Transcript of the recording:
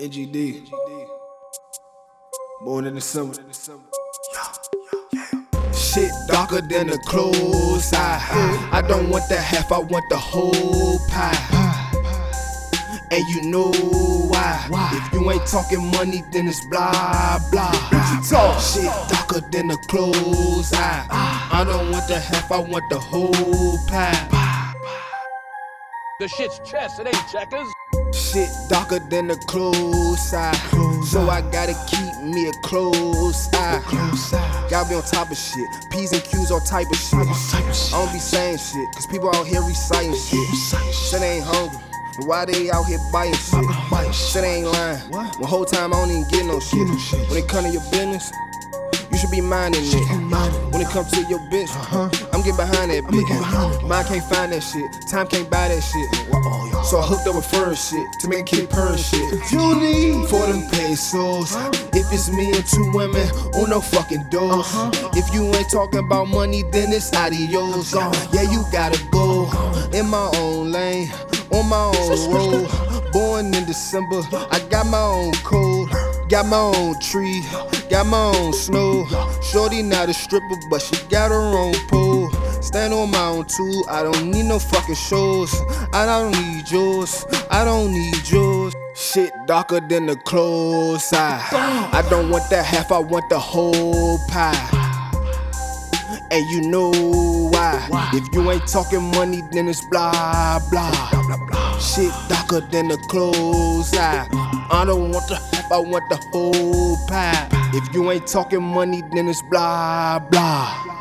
NGD, born in the summer. Shit darker than the clothes eye. I don't want the half, I want the whole pie. And you know why? If you ain't talking money, then it's blah blah. Shit darker than the clothes eye. I don't want the half, I want the whole pie. The shit's chess, it ain't checkers. Shit darker than the clothes eye, so I gotta keep me a close eye. Gotta be on top of shit, P's and Q's all type of shit. I don't be saying shit, cause people out here reciting shit. Shit ain't hungry, and why they out here buying shit? Shit ain't lying, the whole time I don't even get no shit. When it come to your business, you should be minding it. When it comes to your bitch, I'm getting behind that bitch. Mine can't find that shit, time can't buy that shit. So I hooked up with fur shit to make it purr and shit. You need for them pesos. If it's me and two women, on no fucking dose. If you ain't talking about money, then it's adios. Yeah, you gotta go in my own lane, on my own road. Born in December, I got my own code, got my own tree, got my own snow. Shorty not a stripper, but she got her own pole. Stand on my own too, I don't need no fucking shows. I don't need yours, I don't need yours. Shit darker than the clothes eye. I don't want that half, I want the whole pie. And you know why? If you ain't talking money, then it's blah blah. Shit darker than the clothes eye. I don't want the half, I want the whole pie. If you ain't talking money, then it's blah blah.